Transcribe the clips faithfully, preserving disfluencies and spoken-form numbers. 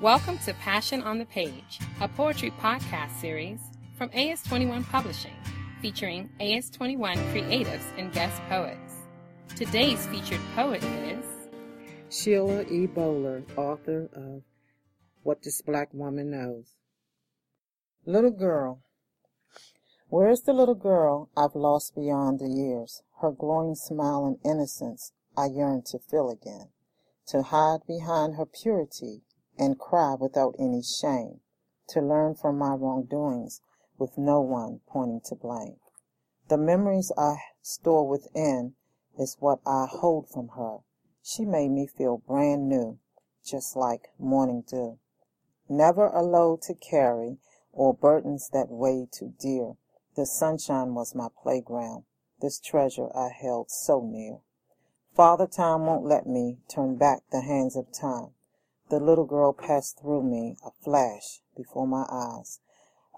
Welcome to Passion on the Page, a poetry podcast series from A S twenty-one Publishing, featuring A S twenty-one creatives and guest poets. Today's featured poet is Sheila E. Bowler, author of What This Black Woman Knows. Little girl. Where is the little girl I've lost beyond the years? Her glowing smile and innocence I yearn to feel again, to hide behind her purity and cry without any shame, to learn from my wrongdoings with no one pointing to blame. The memories I store within is what I hold from her. She made me feel brand new, just like morning dew. Never a load to carry or burdens that weighed too dear. The sunshine was my playground, this treasure I held so near. Father Time won't let me turn back the hands of time. The little girl passed through me, a flash before my eyes.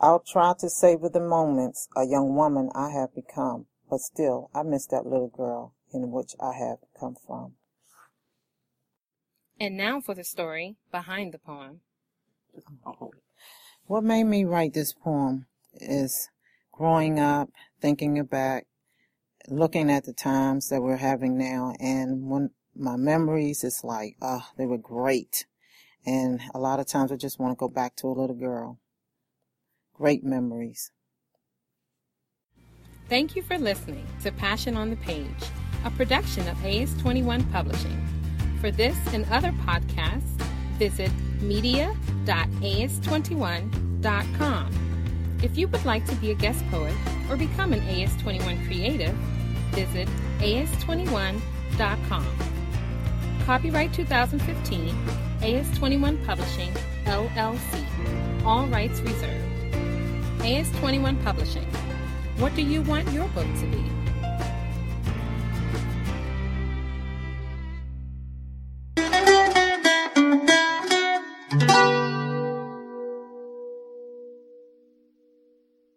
I'll try to savor the moments a young woman I have become, but still I miss that little girl in which I have come from. And now for the story behind the poem. What made me write this poem is growing up, thinking back, looking at the times that we're having now, and when my memories, it's like, oh, they were great. And a lot of times I just want to go back to a little girl. Great memories. Thank you for listening to Passion on the Page, a production of A S twenty-one Publishing. For this and other podcasts, visit media dot A S twenty-one dot com. If you would like to be a guest poet or become an A S twenty-one creative, visit A S twenty-one dot com. Copyright two thousand fifteen, A S twenty-one Publishing, L L C. All rights reserved. A S twenty-one Publishing. What do you want your book to be?